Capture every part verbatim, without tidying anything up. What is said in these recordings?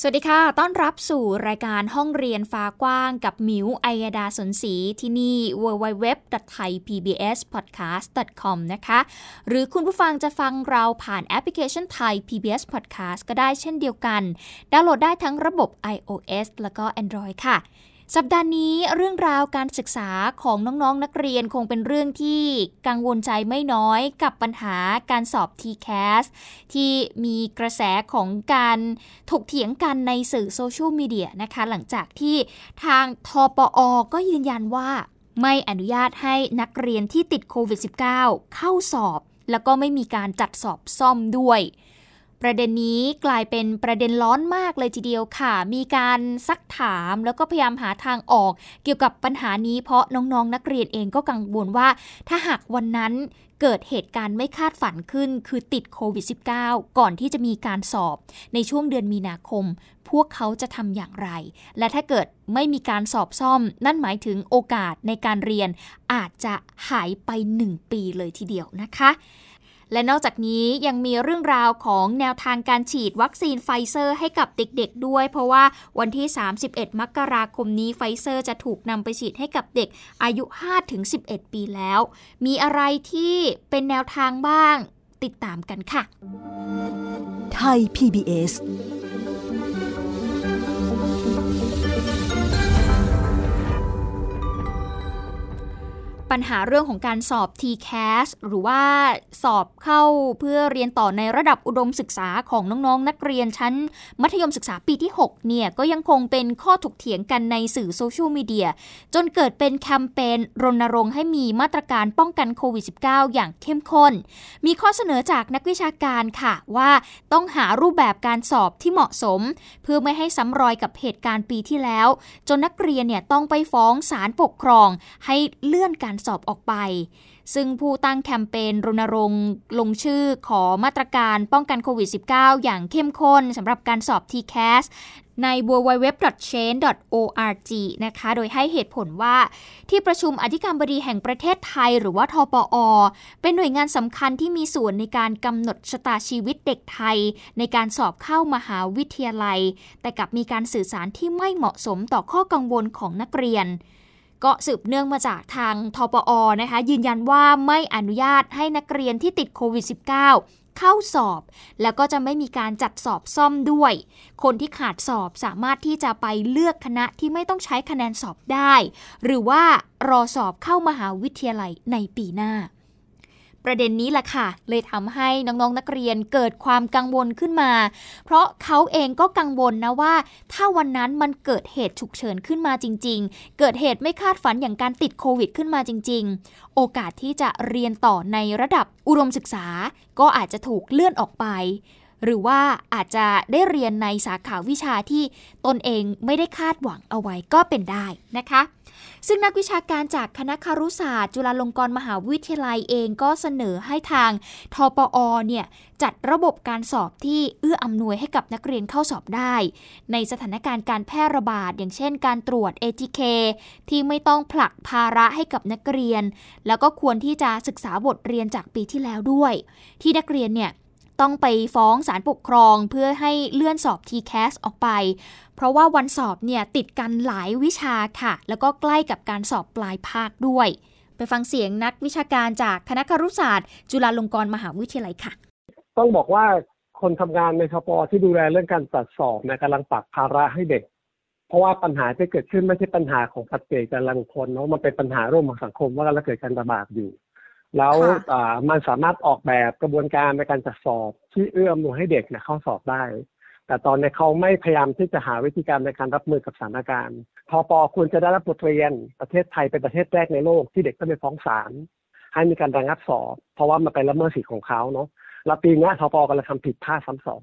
สวัสดีค่ะต้อนรับสู่รายการห้องเรียนฟ้ากว้างกับหมิวอัยดาสนศรีที่นี่ ดับเบิลยู ดับเบิลยู ดับเบิลยู ดอท ไทยพีบีเอสพอดแคสต์ ดอท คอม นะคะหรือคุณผู้ฟังจะฟังเราผ่านแอปพลิเคชัน Thai พี บี เอส Podcast ก็ได้เช่นเดียวกันดาวน์โหลดได้ทั้งระบบ ไอ โอ เอส แล้วก็ Android ค่ะสัปดาห์นี้เรื่องราวการศึกษาของน้องๆ นักเรียนคงเป็นเรื่องที่กังวลใจไม่น้อยกับปัญหาการสอบ ที แคส ที่มีกระแสของการถกเถียงกันในสื่อโซเชียลมีเดียนะคะหลังจากที่ทางทปอ.ก็ยืนยันว่าไม่อนุญาตให้นักเรียนที่ติดโควิด สิบเก้า เข้าสอบแล้วก็ไม่มีการจัดสอบซ่อมด้วยประเด็นนี้กลายเป็นประเด็นร้อนมากเลยทีเดียวค่ะมีการซักถามแล้วก็พยายามหาทางออกเกี่ยวกับปัญหานี้เพราะน้องๆ นักเรียนเองก็กังวลว่าถ้าหากวันนั้นเกิดเหตุการณ์ไม่คาดฝันขึ้นคือติดโควิด สิบเก้า ก่อนที่จะมีการสอบในช่วงเดือนมีนาคมพวกเขาจะทำอย่างไรและถ้าเกิดไม่มีการสอบซ่อมนั่นหมายถึงโอกาสในการเรียนอาจจะหายไปหนึ่งปีเลยทีเดียวนะคะและนอกจากนี้ยังมีเรื่องราวของแนวทางการฉีดวัคซีนไฟเซอร์ให้กับเด็กๆด้วยเพราะว่าวันที่สามสิบเอ็ดมกราคมนี้ไฟเซอร์จะถูกนำไปฉีดให้กับเด็กอายุ ห้าถึงสิบเอ็ด ปีแล้วมีอะไรที่เป็นแนวทางบ้างติดตามกันค่ะไทย พี บี เอส ปัญหาเรื่องของการสอบ ที แคส หรือว่าสอบเข้าเพื่อเรียนต่อในระดับอุดมศึกษาของน้องๆ นักเรียนชั้นมัธยมศึกษาปีที่หกเนี่ยก็ยังคงเป็นข้อถกเถียงกันในสื่อโซเชียลมีเดียจนเกิดเป็นแคมเปญรณรงค์ให้มีมาตรการป้องกันโควิด สิบเก้า อย่างเข้มข้นมีข้อเสนอจากนักวิชาการค่ะว่าต้องหารูปแบบการสอบที่เหมาะสมเพื่อไม่ให้ซ้ำรอยกับเหตุการณ์ปีที่แล้วจนนักเรียนเนี่ยต้องไปฟ้องศาลปกครองให้เลื่อนการสอบออกไปซึ่งผู้ตั้งแคมเปญรณรงค์ลงชื่อขอมาตรการป้องกันโควิด สิบเก้า อย่างเข้มข้นสำหรับการสอบ ที แคส ใน ดับเบิลยู ดับเบิลยู ดับเบิลยู ดอท เชนจ์ ดอท โอ อาร์ จี นะคะโดยให้เหตุผลว่าที่ประชุมอธิการบดีแห่งประเทศไทยหรือว่าทปอ.เป็นหน่วยงานสำคัญที่มีส่วนในการกำหนดชะตาชีวิตเด็กไทยในการสอบเข้ามหาวิทยาลัยแต่กลับมีการสื่อสารที่ไม่เหมาะสมต่อข้อกังวลของนักเรียนก็สืบเนื่องมาจากทางทปอ.นะคะยืนยันว่าไม่อนุญาตให้นักเรียนที่ติดโควิด สิบเก้า เข้าสอบแล้วก็จะไม่มีการจัดสอบซ่อมด้วยคนที่ขาดสอบสามารถที่จะไปเลือกคณะที่ไม่ต้องใช้คะแนนสอบได้หรือว่ารอสอบเข้ามหาวิทยาลัยในปีหน้าประเด็นนี้แหละค่ะเลยทำให้น้องๆ นักเรียนเกิดความกังวลขึ้นมาเพราะเขาเองก็กังวลนะว่าถ้าวันนั้นมันเกิดเหตุฉุกเฉินขึ้นมาจริงๆเกิดเหตุไม่คาดฝันอย่างการติดโควิดขึ้นมาจริงๆโอกาสที่จะเรียนต่อในระดับอุดมศึกษาก็อาจจะถูกเลื่อนออกไปหรือว่าอาจจะได้เรียนในสาขาวิชาที่ตนเองไม่ได้คาดหวังเอาไว้ก็เป็นได้นะคะซึ่งนักวิชาการจากคณะครุศาสตร์จุฬาลงกรณ์มหาวิทยาลัยเองก็เสนอให้ทางทปอ.เนี่ยจัดระบบการสอบที่เอื้ออำนวยให้กับนักเรียนเข้าสอบได้ในสถานการณ์การแพร่ระบาดอย่างเช่นการตรวจ เอ ที เค ที่ไม่ต้องผลักภาระให้กับนักเรียนแล้วก็ควรที่จะศึกษาบทเรียนจากปีที่แล้วด้วยที่นักเรียนเนี่ยต้องไปฟ้องศาลปกครองเพื่อให้เลื่อนสอบ ที แคส ออกไปเพราะว่าวันสอบเนี่ยติดกันหลายวิชาค่ะแล้วก็ใกล้กับการสอบปลายภาคด้วยไปฟังเสียงนักวิชาการจากคณะครุศาสตร์จุฬาลงกรณ์มหาวิทยาลัยค่ะต้องบอกว่าคนทำงานในทปอที่ดูแลเรื่องการจัดสอบเนี่ยกำลังปักภาระให้เด็กเพราะว่าปัญหาที่เกิดขึ้นไม่ใช่ปัญหาของปัจเจกแต่ละบุคคลเนาะมันเป็นปัญหาร่วมของสังคมว่าเราเกิดการระบาดอยู่แล้วมันสามารถออกแบบกระบวนการในการจัดสอบที่เอื้ออำนวยให้เด็กนะเข้าสอบได้แต่ตอนนี้เขาไม่พยายามที่จะหาวิธีการในการรับมือกับสถานการณ์ทปอควรจะได้รับบทเรียนประเทศไทยเป็นประเทศแรกในโลกที่เด็กต้องไปฟ้องศาลให้มีการระงับสอบเพราะว่ามันไปละเมิดสิทธิของเขาเนาะแล้วปีนี้ทปอกำลังทำผิดพลาดซ้ำสอง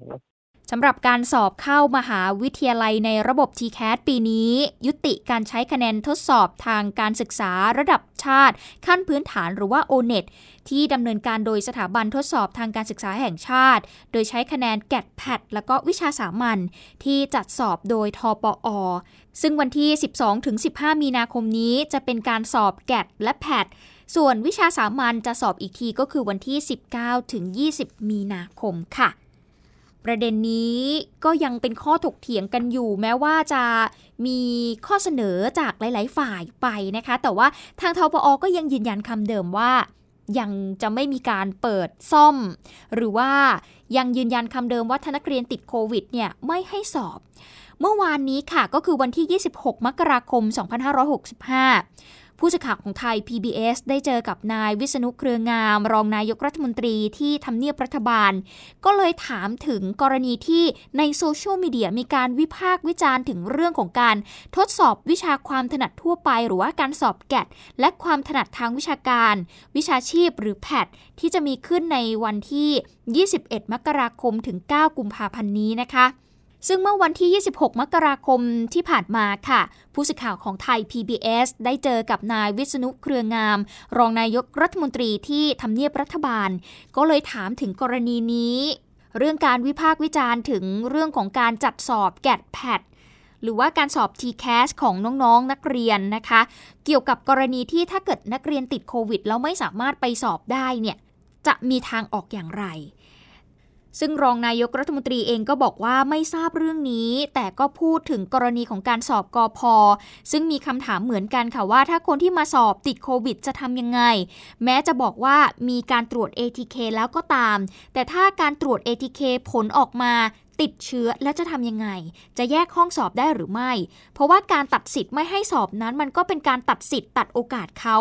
สำหรับการสอบเข้ามหาวิทยาลัยในระบบ ที แคท ปีนี้ยุติการใช้คะแนนทดสอบทางการศึกษาระดับชาติขั้นพื้นฐานหรือว่า โอ เน็ต ที่ดำเนินการโดยสถาบันทดสอบทางการศึกษาแห่งชาติโดยใช้คะแนน แกต แพท และก็วิชาสามัญที่จัดสอบโดยทปอ.ซึ่งวันที่ สิบสองถึงสิบห้า มีนาคมนี้จะเป็นการสอบ แกต และ แพท ส่วนวิชาสามัญจะสอบอีกทีก็คือวันที่ สิบเก้าถึงยี่สิบ มีนาคมค่ะประเด็นนี้ก็ยังเป็นข้อถกเถียงกันอยู่แม้ว่าจะมีข้อเสนอจากหลายๆฝ่ายไปนะคะแต่ว่าทางทปอ.ก็ยังยืนยันคำเดิมว่ายังจะไม่มีการเปิดซ่อมหรือว่ายังยืนยันคำเดิมว่าถ้านักเรียนติดโควิดเนี่ยไม่ให้สอบเมื่อวานนี้ค่ะก็คือวันที่ยี่สิบหกมกราคมสองพันห้าร้อยหกสิบห้าผู้สื่อข่าวของไทย พี บี เอส ได้เจอกับนายวิษณุเครืองามรองนายกรัฐมนตรีที่ทำเนียบรัฐบาลก็เลยถามถึงกรณีที่ในโซเชียลมีเดียมีการวิพากษ์วิจารณ์ถึงเรื่องของการทดสอบวิชาความถนัดทั่วไปหรือว่าการสอบแกตและความถนัดทางวิชาการวิชาชีพหรือแพทที่จะมีขึ้นในวันที่ยี่สิบเอ็ดมกราคมถึงเก้ากุมภาพันธ์นี้นะคะซึ่งเมื่อวันที่ยี่สิบหกมกราคมที่ผ่านมาค่ะผู้สื่อข่าวของไทย พี บี เอส ได้เจอกับนายวิษณุเครืองามรองนายกรัฐมนตรีที่ทำเนียบรัฐบาลก็เลยถามถึงกรณีนี้เรื่องการวิพากษ์วิจารณ์ถึงเรื่องของการจัดสอบแกตแพทหรือว่าการสอบ ที แคท ของน้องๆ นักเรียนนะคะเกี่ยวกับกรณีที่ถ้าเกิดนักเรียนติดโควิดแล้วไม่สามารถไปสอบได้เนี่ยจะมีทางออกอย่างไรซึ่งรองนายกรัฐมนตรีเองก็บอกว่าไม่ทราบเรื่องนี้แต่ก็พูดถึงกรณีของการสอบกพ.ซึ่งมีคำถามเหมือนกันค่ะว่าถ้าคนที่มาสอบติดโควิดจะทำยังไงแม้จะบอกว่ามีการตรวจ เอ ที เค แล้วก็ตามแต่ถ้าการตรวจ เอ ที เค ผลออกมาติดเชื้อแล้วจะทำยังไงจะแยกห้องสอบได้หรือไม่เพราะว่าการตัดสิทธิ์ไม่ให้สอบนั้นมันก็เป็นการตัดสิทธิ์ตัดโอกาสเขา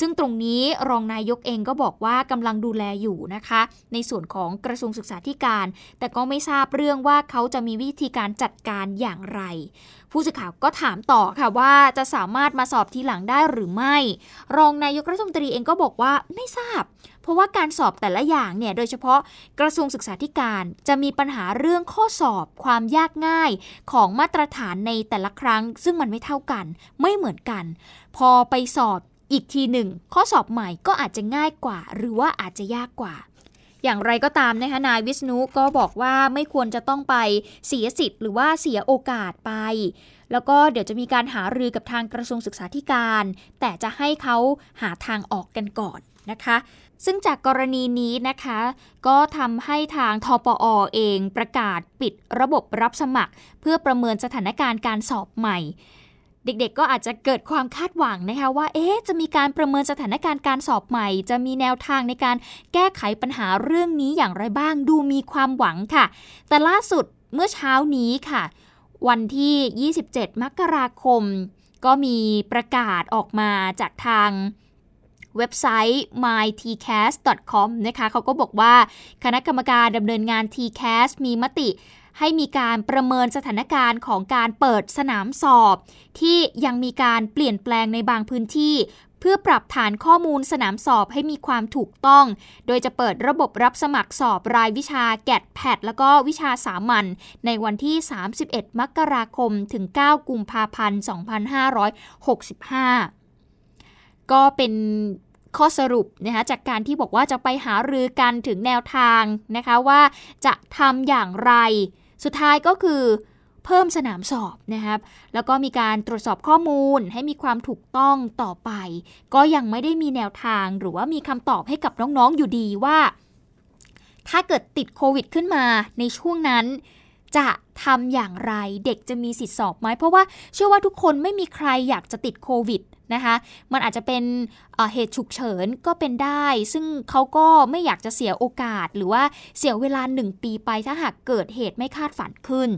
ซึ่งตรงนี้รองนายกเองก็บอกว่ากำลังดูแลอยู่นะคะในส่วนของกระทรวงศึกษาธิการแต่ก็ไม่ทราบเรื่องว่าเขาจะมีวิธีการจัดการอย่างไรผู้สื่อข่าวก็ถามต่อค่ะว่าจะสามารถมาสอบทีหลังได้หรือไม่รองนายกรัฐมนตรีเองก็บอกว่าไม่ทราบเพราะว่าการสอบแต่ละอย่างเนี่ยโดยเฉพาะกระทรวงศึกษาธิการจะมีปัญหาเรื่องข้อสอบความยากง่ายของมาตรฐานในแต่ละครั้งซึ่งมันไม่เท่ากันไม่เหมือนกันพอไปสอบอีกทีหนึ่งข้อสอบใหม่ก็อาจจะง่ายกว่าหรือว่าอาจจะยากกว่าอย่างไรก็ตามนะคะนายวิษณุก็บอกว่าไม่ควรจะต้องไปเสียสิทธิ์หรือว่าเสียโอกาสไปแล้วก็เดี๋ยวจะมีการหารือกับทางกระทรวงศึกษาธิการแต่จะให้เขาหาทางออกกันก่อนนะคะซึ่งจากกรณีนี้นะคะก็ทำให้ทางทปอ.เองประกาศปิดระบบรับสมัครเพื่อประเมินสถานการณ์การสอบใหม่เด็กๆก็อาจจะเกิดความคาดหวังนะคะว่าเอ๊ะจะมีการประเมินสถานการณ์การสอบใหม่จะมีแนวทางในการแก้ไขปัญหาเรื่องนี้อย่างไรบ้างดูมีความหวังค่ะแต่ล่าสุดเมื่อเช้านี้ค่ะวันที่ยี่สิบเจ็ดมกราคมก็มีประกาศออกมาจากทางเว็บไซต์ มาย ที แคส ดอท คอม นะคะเขาก็บอกว่าคณะกรรมการดำเนินงาน ที แคส มีมติให้มีการประเมินสถานการณ์ของการเปิดสนามสอบที่ยังมีการเปลี่ยนแปลงในบางพื้นที่เพื่อปรับฐานข้อมูลสนามสอบให้มีความถูกต้องโดยจะเปิดระบบรับสมัครสอบรายวิชา แกต แพท แล้วก็วิชาสามัญในวันที่สามสิบเอ็ดมกราคมถึงเก้ากุมภาพันธ์สองพันห้าร้อยหกสิบห้าก็เป็นข้อสรุปนะคะจากการที่บอกว่าจะไปหารือกันถึงแนวทางนะคะว่าจะทำอย่างไรสุดท้ายก็คือเพิ่มสนามสอบนะครับแล้วก็มีการตรวจสอบข้อมูลให้มีความถูกต้องต่อไปก็ยังไม่ได้มีแนวทางหรือว่ามีคำตอบให้กับน้องๆอยู่ดีว่าถ้าเกิดติดโควิดขึ้นมาในช่วงนั้นจะทำอย่างไรเด็กจะมีสิทธิสอบไหมเพราะว่าเชื่อว่าทุกคนไม่มีใครอยากจะติดโควิดนะคะมันอาจจะเป็นเหตุฉุกเฉินก็เป็นได้ซึ่งเขาก็ไม่อยากจะเสียโอกาสหรือว่าเสียเวลาหนึ่งปีไปถ้าหากเกิดเหตุไม่คาดฝันขึ้น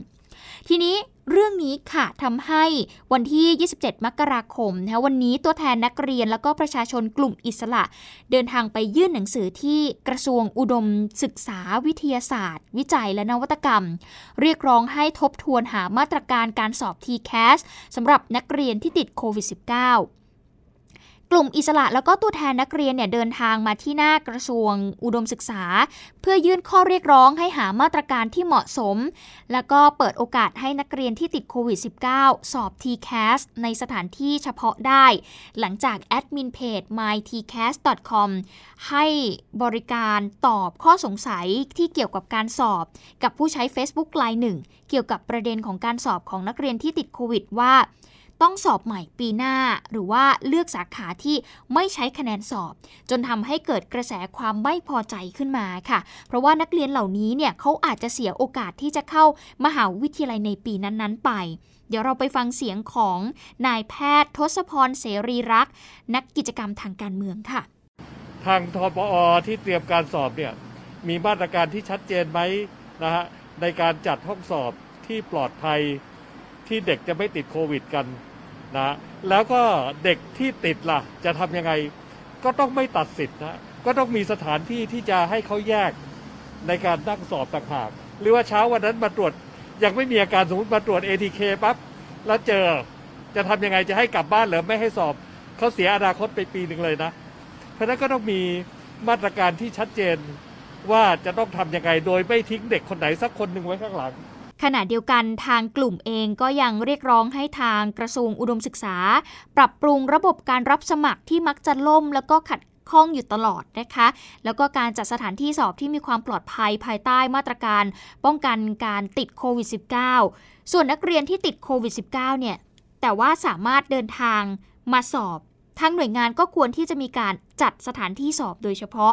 ทีนี้เรื่องนี้ค่ะทำให้วันที่ยี่สิบเจ็ดมกราคมนะคะวันนี้ตัวแทนนักเรียนแล้วก็ประชาชนกลุ่มอิสระเดินทางไปยื่นหนังสือที่กระทรวงอุดมศึกษาวิทยาศาสตร์วิจัยและนวัตกรรมเรียกร้องให้ทบทวนหามาตรการการสอบ ที แคท สำหรับนักเรียนที่ติดโควิด สิบเก้า กลุ่มอิสระแล้วก็ตัวแทนนักเรียนเนี่ยเดินทางมาที่หน้ากระทรวงอุดมศึกษาเพื่อยื่นข้อเรียกร้องให้หามาตรการที่เหมาะสมแล้วก็เปิดโอกาสให้นักเรียนที่ติดโควิด สิบเก้า สอบ ที แคส ในสถานที่เฉพาะได้หลังจากแอดมินเพจ ไม ที แคส ดอท คอม ให้บริการตอบข้อสงสัยที่เกี่ยวกับการสอบกับผู้ใช้ Facebook รายหนึ่งเกี่ยวกับประเด็นของการสอบของนักเรียนที่ติดโควิดว่าต้องสอบใหม่ปีหน้าหรือว่าเลือกสาขาที่ไม่ใช้คะแนนสอบจนทำให้เกิดกระแสความไม่พอใจขึ้นมาค่ะเพราะว่านักเรียนเหล่านี้เนี่ยเขาอาจจะเสียโอกาสที่จะเข้ามหาวิทยาลัยในปีนั้นๆไปเดี๋ยวเราไปฟังเสียงของนายแพทย์ทศพรเสรีรักษ์นักกิจกรรมทางการเมืองค่ะทางทปอ.ที่เตรียมการสอบเนี่ยมีมาตรการที่ชัดเจนไหมนะฮะในการจัดห้องสอบที่ปลอดภัยที่เด็กจะไม่ติดโควิดกันนะแล้วก็เด็กที่ติดล่ะจะทำยังไงก็ต้องไม่ตัดสิทธิ์นะก็ต้องมีสถานที่ที่จะให้เขาแยกในการนั่งสอบต่างหากหรือว่าเช้าวันนั้นมาตรวจยังไม่มีอาการสมมติมาตรวจ เอ ที เค ปั๊บแล้วเจอจะทำยังไงจะให้กลับบ้านหรือไม่ให้สอบเขาเสียอนาคตไปปีหนึ่งเลยนะเพราะนั้นก็ต้องมีมาตรการที่ชัดเจนว่าจะต้องทำยังไงโดยไม่ทิ้งเด็กคนไหนสักคนหนึ่งไว้ข้างหลังขณะเดียวกันทางกลุ่มเองก็ยังเรียกร้องให้ทางกระทรวงอุดมศึกษาปรับปรุงระบบการรับสมัครที่มักจะล่มแล้วก็ขัดข้องอยู่ตลอดนะคะแล้วก็การจัดสถานที่สอบที่มีความปลอดภัยภายใต้มาตรการป้องกันการติดโควิด สิบเก้า ส่วนนักเรียนที่ติดโควิด สิบเก้า เนี่ยแต่ว่าสามารถเดินทางมาสอบทางหน่วยงานก็ควรที่จะมีการจัดสถานที่สอบโดยเฉพาะ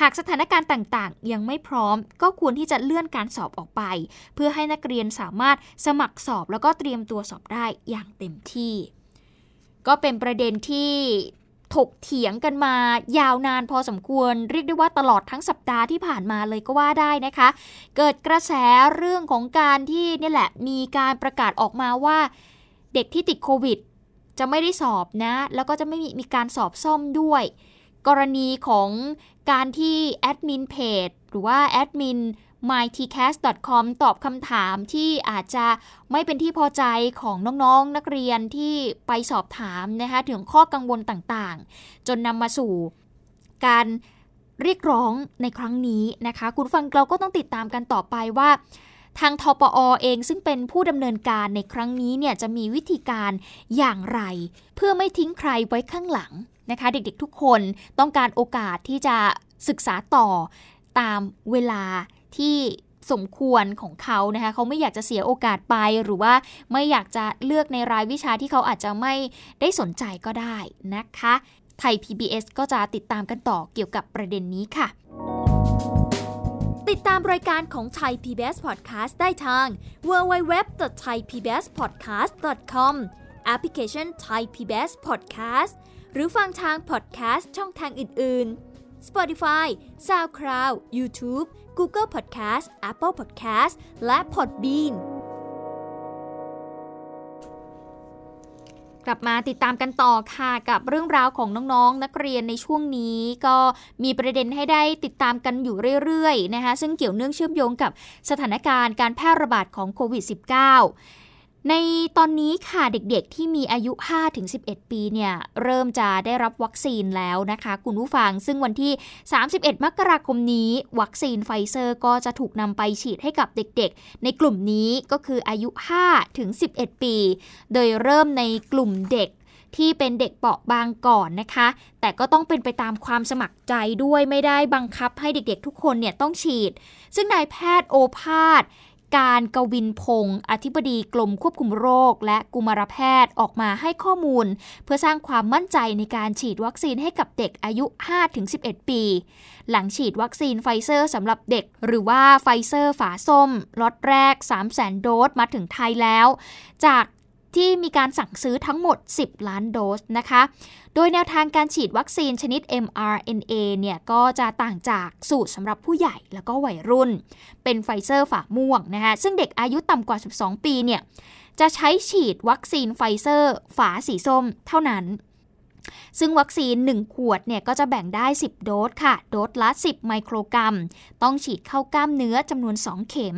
หากสถานการณ์ต่างๆยังไม่พร้อมก็ควรที่จะเลื่อนการสอบออกไปเพื่อให้นักเรียนสามารถสมัครสอบแล้วก็เตรียมตัวสอบได้อย่างเต็มที่ก็เป็นประเด็นที่ถกเถียงกันมายาวนานพอสมควรเรียกได้ว่าตลอดทั้งสัปดาห์ที่ผ่านมาเลยก็ว่าได้นะคะเกิดกระแสเรื่องของการที่นี่แหละมีการประกาศออกมาว่าเด็กที่ติดโควิดจะไม่ได้สอบนะแล้วก็จะไม่มีมีการสอบซ่อมด้วยกรณีของการที่แอดมินเพจหรือว่าแอดมิน ไม ที แคส ดอท คอม ตอบคำถามที่อาจจะไม่เป็นที่พอใจของน้องๆ นักเรียนที่ไปสอบถามนะคะถึงข้อกังวลต่างๆจนนำมาสู่การเรียกร้องในครั้งนี้นะคะคุณฟังเราก็ต้องติดตามกันต่อไปว่าทางทปอ.เองซึ่งเป็นผู้ดำเนินการในครั้งนี้เนี่ยจะมีวิธีการอย่างไรเพื่อไม่ทิ้งใครไว้ข้างหลังนะคะเด็กๆทุกคนต้องการโอกาสที่จะศึกษาต่อตามเวลาที่สมควรของเขานะคะเขาไม่อยากจะเสียโอกาสไปหรือว่าไม่อยากจะเลือกในรายวิชาที่เขาอาจจะไม่ได้สนใจก็ได้นะคะไทย พี บี เอส ก็จะติดตามกันต่อเกี่ยวกับประเด็นนี้ค่ะติดตามรายการของ Thai พี บี เอส Podcast ได้ทาง ดับเบิลยู ดับเบิลยู ดับเบิลยู ดอท ไทย พี บี เอส พอดแคสต์ ดอท คอม แอปพลิเคชัน Thai พี บี เอส Podcast หรือฟังทาง podcast ช่องทางอื่นๆ Spotify, SoundCloud, YouTube, Google Podcast, Apple Podcast และ Podbeanกลับมาติดตามกันต่อค่ะกับเรื่องราวของน้องๆ นักเรียนในช่วงนี้ก็มีประเด็นให้ได้ติดตามกันอยู่เรื่อยๆนะคะซึ่งเกี่ยวเนื่องเชื่อมโยงกับสถานการณ์การแพร่ระบาดของโควิด สิบเก้า ในตอนนี้ค่ะเด็กๆที่มีอายุ ห้าถึงสิบเอ็ด ปีเนี่ยเริ่มจะได้รับวัคซีนแล้วนะคะคุณผู้ฟังซึ่งวันที่สามสิบเอ็ดมกราคมนี้วัคซีนไฟเซอร์ก็จะถูกนำไปฉีดให้กับเด็กๆในกลุ่มนี้ก็คืออายุห้าถึงสิบเอ็ด ปีโดยเริ่มในกลุ่มเด็กที่เป็นเด็กเปราะบางก่อนนะคะแต่ก็ต้องเป็นไปตามความสมัครใจด้วยไม่ได้บังคับให้เด็กๆทุกคนเนี่ยต้องฉีดซึ่งนายแพทย์โอภาสการกวินพงศ์อธิบดีกรมควบคุมโรคและกุมารแพทย์ออกมาให้ข้อมูลเพื่อสร้างความมั่นใจในการฉีดวัคซีนให้กับเด็กอายุ ห้าถึงสิบเอ็ด ปีหลังฉีดวัคซีนไฟเซอร์สำหรับเด็กหรือว่าไฟเซอร์ฝาส้มล็อตแรก สามแสน โดสมาถึงไทยแล้วจากที่มีการสั่งซื้อทั้งหมดสิบล้านโดสนะคะโดยแนวทางการฉีดวัคซีนชนิด เอ็ม อาร์ เอ็น เอ เนี่ยก็จะต่างจากสูตรสำหรับผู้ใหญ่แล้วก็วัยรุ่นเป็นไฟเซอร์ฝาม่วงนะคะซึ่งเด็กอายุต่ำกว่าสิบสองปีเนี่ยจะใช้ฉีดวัคซีนไฟเซอร์ฝาสีส้มเท่านั้น ซึ่งวัคซีนหนึ่งขวดเนี่ยก็จะแบ่งได้สิบโดสค่ะโดสละสิบไมโครกรัมต้องฉีดเข้ากล้ามเนื้อจำนวนสองเข็ม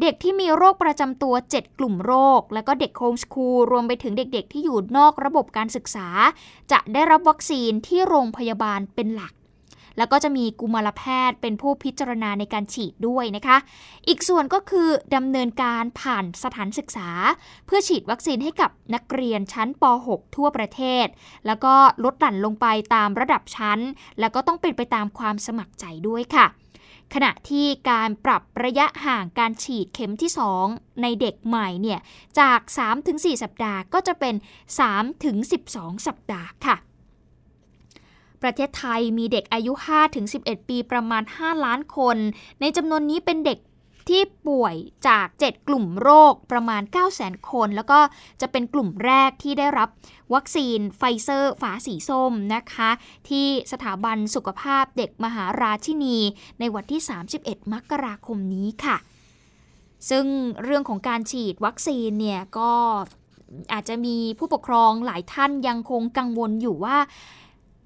เด็กที่มีโรคประจำตัวเจ็ดกลุ่มโรคแล้วก็เด็กโฮมสคูลรวมไปถึงเด็กๆที่อยู่นอกระบบการศึกษาจะได้รับวัคซีนที่โรงพยาบาลเป็นหลักแล้วก็จะมีกุมารแพทย์เป็นผู้พิจารณาในการฉีดด้วยนะคะอีกส่วนก็คือดำเนินการผ่านสถานศึกษาเพื่อฉีดวัคซีนให้กับนักเรียนชั้นป.หก ทั่วประเทศแล้วก็ลดหลั่นลงไปตามระดับชั้นแล้วก็ต้องเป็นไปตามความสมัครใจด้วยค่ะขณะที่การปรับระยะห่างการฉีดเข็มที่สองในเด็กใหม่เนี่ยจาก สามถึงสี่ สัปดาห์ก็จะเป็น สามถึงสิบสอง สัปดาห์ค่ะประเทศไทยมีเด็กอายุ ห้าถึงสิบเอ็ด ปีประมาณ ห้า ล้านคนในจำนวนนี้เป็นเด็กที่ป่วยจากเจ็ดกลุ่มโรคประมาณ เก้าแสน คนแล้วก็จะเป็นกลุ่มแรกที่ได้รับวัคซีนไฟเซอร์ฝาสีส้มนะคะที่สถาบันสุขภาพเด็กมหาราชินีในวันที่สามสิบเอ็ดมกราคมนี้ค่ะซึ่งเรื่องของการฉีดวัคซีนเนี่ยก็อาจจะมีผู้ปกครองหลายท่านยังคงกังวลอยู่ว่า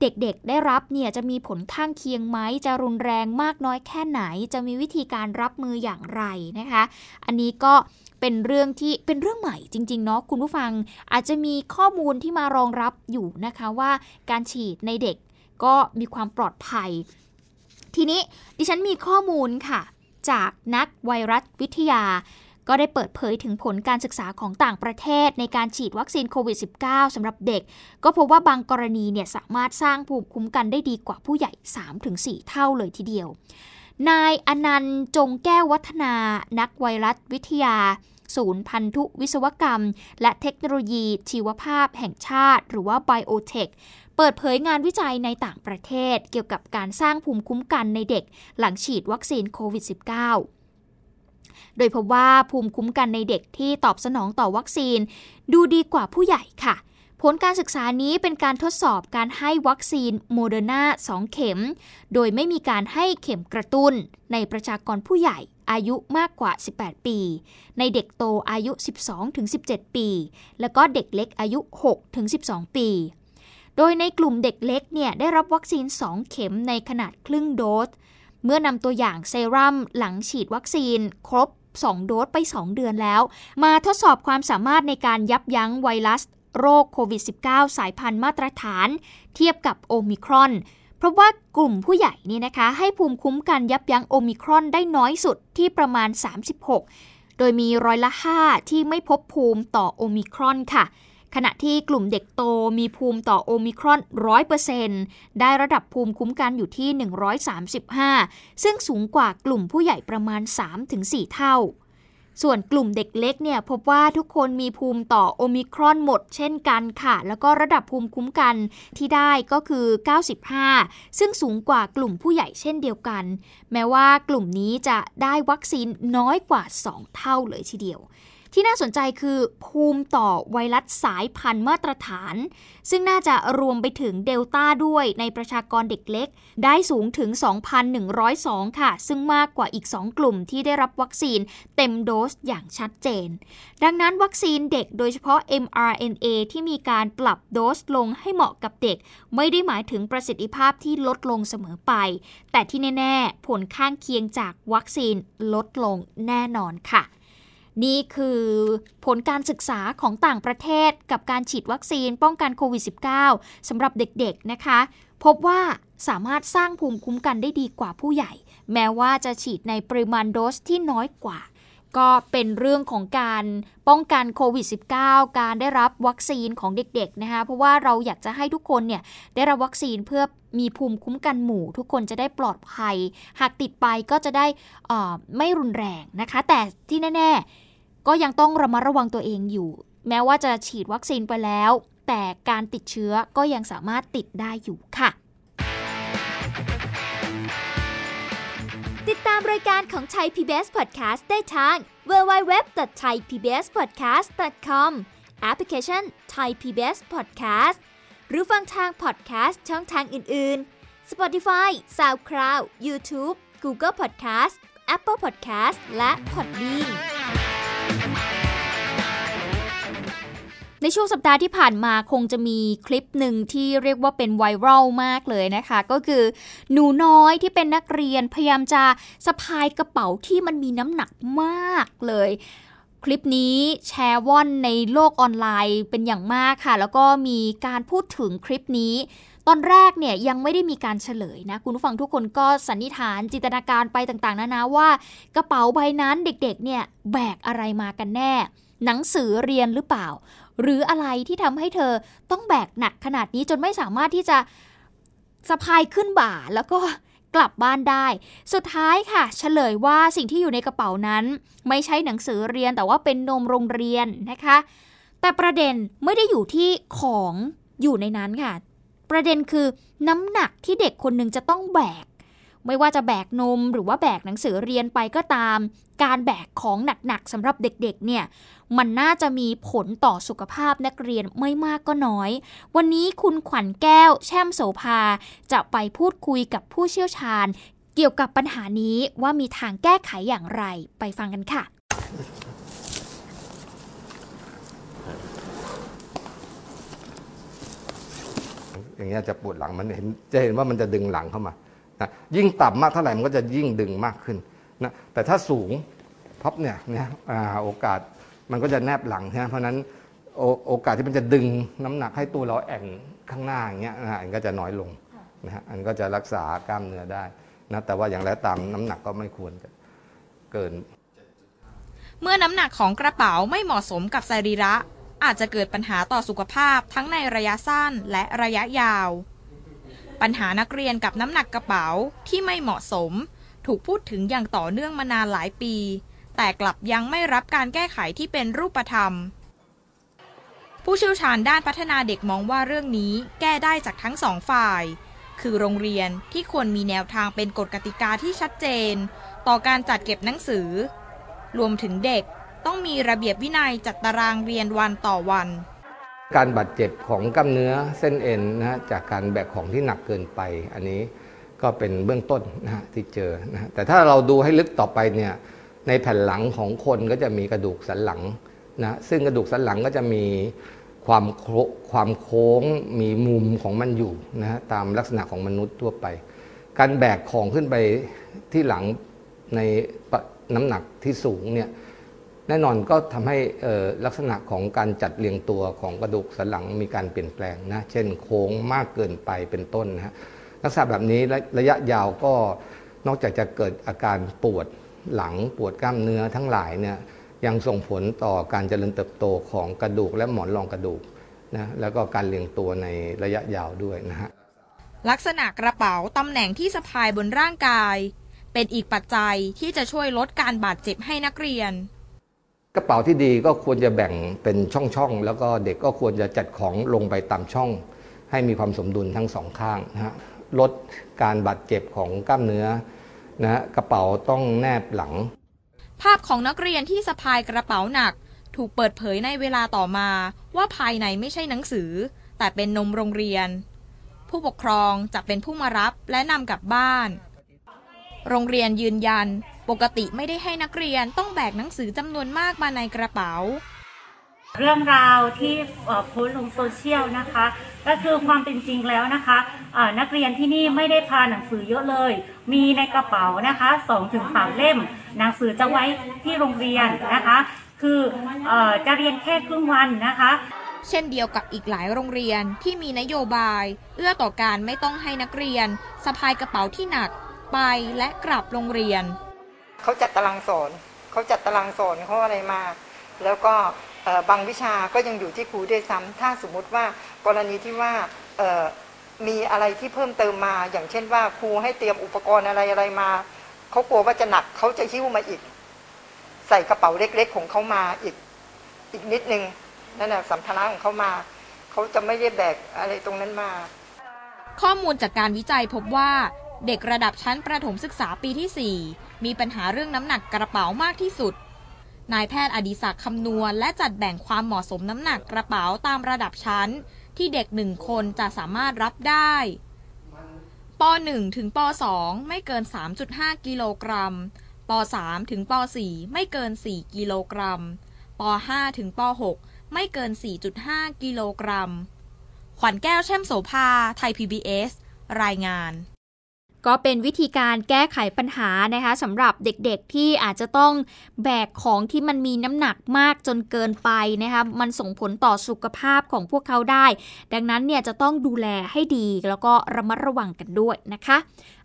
เด็กๆได้รับเนี่ยจะมีผลข้างเคียงไหมจะรุนแรงมากน้อยแค่ไหนจะมีวิธีการรับมืออย่างไรนะคะอันนี้ก็เป็นเรื่องที่เป็นเรื่องใหม่จริงๆเนาะคุณผู้ฟังอาจจะมีข้อมูลที่มารองรับอยู่นะคะว่าการฉีดในเด็กก็มีความปลอดภัยทีนี้ดิฉันมีข้อมูลค่ะจากนักไวรัสวิทยาก็ได้เปิดเผยถึงผลการศึกษาของต่างประเทศในการฉีดวัคซีนโควิด สิบเก้า สำหรับเด็กก็พบว่าบางกรณีเนี่ยสามารถสร้างภูมิคุ้มกันได้ดีกว่าผู้ใหญ่ สามถึงสี่ เท่าเลยทีเดียวนายอนันต์จงแก้ววัฒนานักไวรัสวิทยาศูนย์พันธุวิศวกรรมและเทคโนโลยีชีวภาพแห่งชาติหรือว่าไบโอเทคเปิดเผยงานวิจัยในต่างประเทศเกี่ยวกับการสร้างภูมิคุ้มกันในเด็กหลังฉีดวัคซีนโควิด สิบเก้าโดยพบว่าภูมิคุ้มกันในเด็กที่ตอบสนองต่อวัคซีนดูดีกว่าผู้ใหญ่ค่ะผลการศึกษานี้เป็นการทดสอบการให้วัคซีนโมเดอร์นาสองเข็มโดยไม่มีการให้เข็มกระตุ้นในประชากรผู้ใหญ่อายุมากกว่าสิบแปดปีในเด็กโตอายุ สิบสองถึงสิบเจ็ด ปีแล้วก็เด็กเล็กอายุ หกถึงสิบสอง ปีโดยในกลุ่มเด็กเล็กเนี่ยได้รับวัคซีนสองเข็มในขนาดครึ่งโดสเมื่อนำตัวอย่างเซรั่มหลังฉีดวัคซีนครบสองโดสไปสองเดือนแล้วมาทดสอบความสามารถในการยับยั้งไวรัสโรคโควิด สิบเก้า สายพันธุ์มาตรฐานเทียบกับโอมิครอนเพราะว่ากลุ่มผู้ใหญ่นี่นะคะให้ภูมิคุ้มกันยับยั้งโอมิครอนได้น้อยสุดที่ประมาณสามสิบหกโดยมีร้อยละห้าที่ไม่พบภูมิต่อโอมิครอนค่ะขณะที่กลุ่มเด็กโตมีภูมิต่อโอมิครอน หนึ่งร้อยเปอร์เซ็นต์ ได้ระดับภูมิคุ้มกันอยู่ที่หนึ่งร้อยสามสิบห้าซึ่งสูงกว่ากลุ่มผู้ใหญ่ประมาณ สามถึงสี่ เท่าส่วนกลุ่มเด็กเล็กเนี่ยพบว่าทุกคนมีภูมิต่อโอมิครอนหมดเช่นกันค่ะแล้วก็ระดับภูมิคุ้มกันที่ได้ก็คือเก้าสิบห้าซึ่งสูงกว่ากลุ่มผู้ใหญ่เช่นเดียวกันแม้ว่ากลุ่มนี้จะได้วัคซีนน้อยกว่าสองเท่าเลยทีเดียวที่น่าสนใจคือภูมิต่อไวรัสสายพันธุ์มาตรฐานซึ่งน่าจะรวมไปถึงเดลต้าด้วยในประชากรเด็กเล็กได้สูงถึง สองพันหนึ่งร้อยสอง ค่ะซึ่งมากกว่าอีกสองกลุ่มที่ได้รับวัคซีนเต็มโดสอย่างชัดเจนดังนั้นวัคซีนเด็กโดยเฉพาะ เอ็ม อาร์ เอ็น เอ ที่มีการปรับโดสลงให้เหมาะกับเด็กไม่ได้หมายถึงประสิทธิภาพที่ลดลงเสมอไปแต่ที่แน่ๆผลข้างเคียงจากวัคซีนลดลงแน่นอนค่ะนี่คือผลการศึกษาของต่างประเทศกับการฉีดวัคซีนป้องกันโควิด สิบเก้า สำหรับเด็กๆนะคะพบว่าสามารถสร้างภูมิคุ้มกันได้ดีกว่าผู้ใหญ่แม้ว่าจะฉีดในปริมาณโดสที่น้อยกว่าก็เป็นเรื่องของการป้องกันโควิด สิบเก้า การได้รับวัคซีนของเด็กๆนะคะเพราะว่าเราอยากจะให้ทุกคนเนี่ยได้รับวัคซีนเพื่อมีภูมิคุ้มกันหมู่ทุกคนจะได้ปลอดภัยหากติดไปก็จะได้เอ่อไม่รุนแรงนะคะแต่ที่แน่ๆก็ยังต้องระมัดระวังตัวเองอยู่แม้ว่าจะฉีดวัคซีนไปแล้วแต่การติดเชื้อก็ยังสามารถติดได้อยู่ค่ะติดตามรายการของ Thai พี บี เอส Podcast ได้ทาง ดับเบิลยู ดับเบิลยู ดับเบิลยู ดอท ไทย พี บี เอส พอดแคสต์ ดอท คอม แอปพลิเคชัน Thai พี บี เอส Podcast หรือฟังทาง podcast ช่องทางอื่นๆ Spotify, SoundCloud, YouTube, Google Podcast, Apple Podcast และ Podbean ในช่วงสัปดาห์ที่ผ่านมาคงจะมีคลิปหนึ่งที่เรียกว่าเป็นไวรัลมากเลยนะคะก็คือหนูน้อยที่เป็นนักเรียนพยายามจะสะพายกระเป๋าที่มันมีน้ำหนักมากเลยคลิปนี้แชร์ว่อนในโลกออนไลน์เป็นอย่างมากค่ะแล้วก็มีการพูดถึงคลิปนี้ตอนแรกเนี่ยยังไม่ได้มีการเฉลยนะคุณผู้ฟังทุกคนก็สันนิษฐานจินตนาการไปต่างๆนานาว่ากระเป๋าใบนั้นเด็กๆเนี่ยแบกอะไรมากันแน่หนังสือเรียนหรือเปล่าหรืออะไรที่ทำให้เธอต้องแบกหนักขนาดนี้จนไม่สามารถที่จะสะพายขึ้นบ่าแล้วก็กลับบ้านได้สุดท้ายค่ะเฉลยว่าสิ่งที่อยู่ในกระเป๋านั้นไม่ใช่หนังสือเรียนแต่ว่าเป็นนมโรงเรียนนะคะแต่ประเด็นไม่ได้อยู่ที่ของอยู่ในนั้นค่ะประเด็นคือน้ำหนักที่เด็กคนหนึ่งจะต้องแบกไม่ว่าจะแบกนมหรือว่าแบกหนังสือเรียนไปก็ตามการแบกของหนักๆสำหรับเด็กๆเนี่ยมันน่าจะมีผลต่อสุขภาพนักเรียนไม่มากก็น้อยวันนี้คุณขวัญแก้วแช่มโสภาจะไปพูดคุยกับผู้เชี่ยวชาญเกี่ยวกับปัญหานี้ว่ามีทางแก้ไขอย่างไรไปฟังกันค่ะอย่างเงี้ยจะปวดหลังมันเห็นจะเห็นว่ามันจะดึงหลังเข้ามานะยิ่งต่ำมากเท่าไหร่มันก็จะยิ่งดึงมากขึ้นนะแต่ถ้าสูงพับเนี่ยนะโอกาสมันก็จะแนบหลังนะเพราะนั้นโอโอกาสที่มันจะดึงน้ำหนักให้ตัวเราแอ่งข้างหน้าอย่างเงี้ยนะอันก็จะน้อยลงนะฮะอันก็จะรักษากล้ามเนื้อได้นะแต่ว่าอย่างไรตามน้ำหนักก็ไม่ควรเกินเมื่อน้ำหนักของกระเป๋าไม่เหมาะสมกับสรีระอาจจะเกิดปัญหาต่อสุขภาพทั้งในระยะสั้นและระยะยาวปัญหานักเรียนกับน้ำหนักกระเป๋าที่ไม่เหมาะสมถูกพูดถึงอย่างต่อเนื่องมานานหลายปีแต่กลับยังไม่รับการแก้ไขที่เป็นรูปธรรมผู้เชี่ยวชาญด้านพัฒนาเด็กมองว่าเรื่องนี้แก้ได้จากทั้งสองฝ่ายคือโรงเรียนที่ควรมีแนวทางเป็นกฎกติกาที่ชัดเจนต่อการจัดเก็บหนังสือรวมถึงเด็กต้องมีระเบียบวินัยจัดตารางเรียนวันต่อวันการบาดเจ็บของกล้ามเนื้อเส้นเอ็นนะจากการแบกของที่หนักเกินไปอันนี้ก็เป็นเบื้องต้นนะฮะที่เจอนะแต่ถ้าเราดูให้ลึกต่อไปเนี่ยในแผ่นหลังของคนก็จะมีกระดูกสันหลังนะซึ่งกระดูกสันหลังก็จะมีความโค้งความโค้งมีมุมของมันอยู่นะฮะตามลักษณะของมนุษย์ทั่วไปการแบกของขึ้นไปที่หลังในน้ำหนักที่สูงเนี่ยแน่นอนก็ทำให้ลักษณะของการจัดเรียงตัวของกระดูกสันหลังมีการเปลี่ยนแปลงนะเช่นโค้งมากเกินไปเป็นต้นนะฮะลักษณะแบบนี้ระยะยาวก็นอกจากจะเกิดอาการปวดหลังปวดกล้ามเนื้อทั้งหลายเนี่ยยังส่งผลต่อการเจริญเติบโตของกระดูกและหมอนรองกระดูกนะแล้วก็การเรียงตัวในระยะยาวด้วยนะฮะลักษณะกระเป๋าตำแหน่งที่สะพายบนร่างกายเป็นอีกปัจจัยที่จะช่วยลดการบาดเจ็บให้นักเรียนกระเป๋าที่ดีก็ควรจะแบ่งเป็นช่องๆแล้วก็เด็กก็ควรจะจัดของลงไปตามช่องให้มีความสมดุลทั้งสองข้างนะฮะลดการบาดเจ็บของกล้ามเนื้อนะกระเป๋าต้องแนบหลังภาพของนักเรียนที่สะพายกระเป๋าหนักถูกเปิดเผยในเวลาต่อมาว่าภายในไม่ใช่หนังสือแต่เป็นนมโรงเรียนผู้ปกครองจะเป็นผู้มารับและนำกลับบ้านโรงเรียนยืนยันปกติไม่ได้ให้นักเรียนต้องแบกหนังสือจำนวนมากมาในกระเป๋าเรื่องราวที่โพสต์ลงโซเชียลนะคะก็คือความเป็นจริงแล้วนะคะนักเรียนที่นี่ไม่ได้พาหนังสือเยอะเลยมีในกระเป๋านะคะ สองถึงสาม เล่มหนังสือจะไว้ที่โรงเรียนนะคะคือจะเรียนแค่ครึ่งวันนะคะเช่นเดียวกับอีกหลายโรงเรียนที่มีนโยบายเอื้อต่อการไม่ต้องให้นักเรียนสะพายกระเป๋าที่หนักไปและกลับโรงเรียนเขาจัดตารางสอนเขาจัดตารางสอนเขาอะไรมาแล้วก็บางวิชาก็ยังอยู่ที่ครูด้วยซ้ำถ้าสมมติว่ากรณีที่ว่ามีอะไรที่เพิ่มเติมมาอย่างเช่นว่าครูให้เตรียมอุปกรณ์อะไรอะไรมาเขากลัวว่าจะหนักเขาจะหิ้วมาอีกใส่กระเป๋าเล็กๆของเขามาอีกอีกนิดนึงนั่นแหละสัมภาระของเขามาเขาจะไม่ได้แบกอะไรตรงนั้นมาข้อมูลจากการวิจัยพบว่าเด็กระดับชั้นประถมศึกษาปีที่สี่มีปัญหาเรื่องน้ำหนักกระเป๋ามากที่สุดนายแพทย์อดิศักดิ์คำนวณและจัดแบ่งความเหมาะสมน้ำหนักกระเป๋าตามระดับชั้นที่เด็กหนึ่งคนจะสามารถรับได้ป.หนึ่ง ถึงป.สอง ไม่เกิน สามจุดห้า กิโลกรัมป.สาม ถึงป.สี่ ไม่เกิน สี่ กิโลกรัมป.ห้า ถึงป.หก ไม่เกิน สี่จุดห้า กิโลกรัมขวัญแก้วแช่มโสภาไทย พี บี เอส รายงานก็เป็นวิธีการแก้ไขปัญหานะคะสำหรับเด็กๆที่อาจจะต้องแบกของที่มันมีน้ำหนักมากจนเกินไปนะคะมันส่งผลต่อสุขภาพของพวกเขาได้ดังนั้นเนี่ยจะต้องดูแลให้ดีแล้วก็ระมัดระวังกันด้วยนะคะ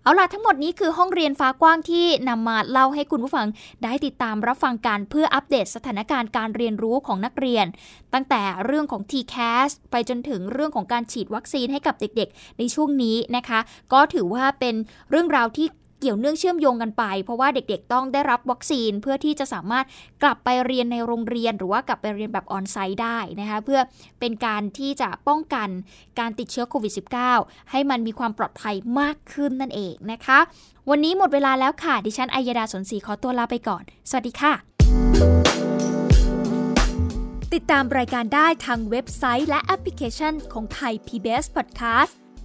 เอาล่ะทั้งหมดนี้คือห้องเรียนฟ้ากว้างที่นำมาเล่าให้คุณผู้ฟังได้ติดตามรับฟังกันเพื่ออัปเดตสถานการณ์การเรียนรู้ของนักเรียนตั้งแต่เรื่องของ ที แคส ไปจนถึงเรื่องของการฉีดวัคซีนให้กับเด็กๆในช่วงนี้นะคะก็ถือว่าเป็นเรื่องราวที่เกี่ยวเนื่องเชื่อมโยงกันไปเพราะว่าเด็กๆต้องได้รับวัคซีนเพื่อที่จะสามารถกลับไปเรียนในโรงเรียนหรือว่ากลับไปเรียนแบบออนไซต์ได้นะคะเพื่อเป็นการที่จะป้องกันการติดเชื้อโควิด สิบเก้า ให้มันมีความปลอดภัยมากขึ้นนั่นเองนะคะวันนี้หมดเวลาแล้วค่ะดิฉันอัยดาสนศรีขอตัวลาไปก่อนสวัสดีค่ะติดตามรายการได้ทางเว็บไซต์และแอปพลิเคชันของไทย พี บี เอส Podcast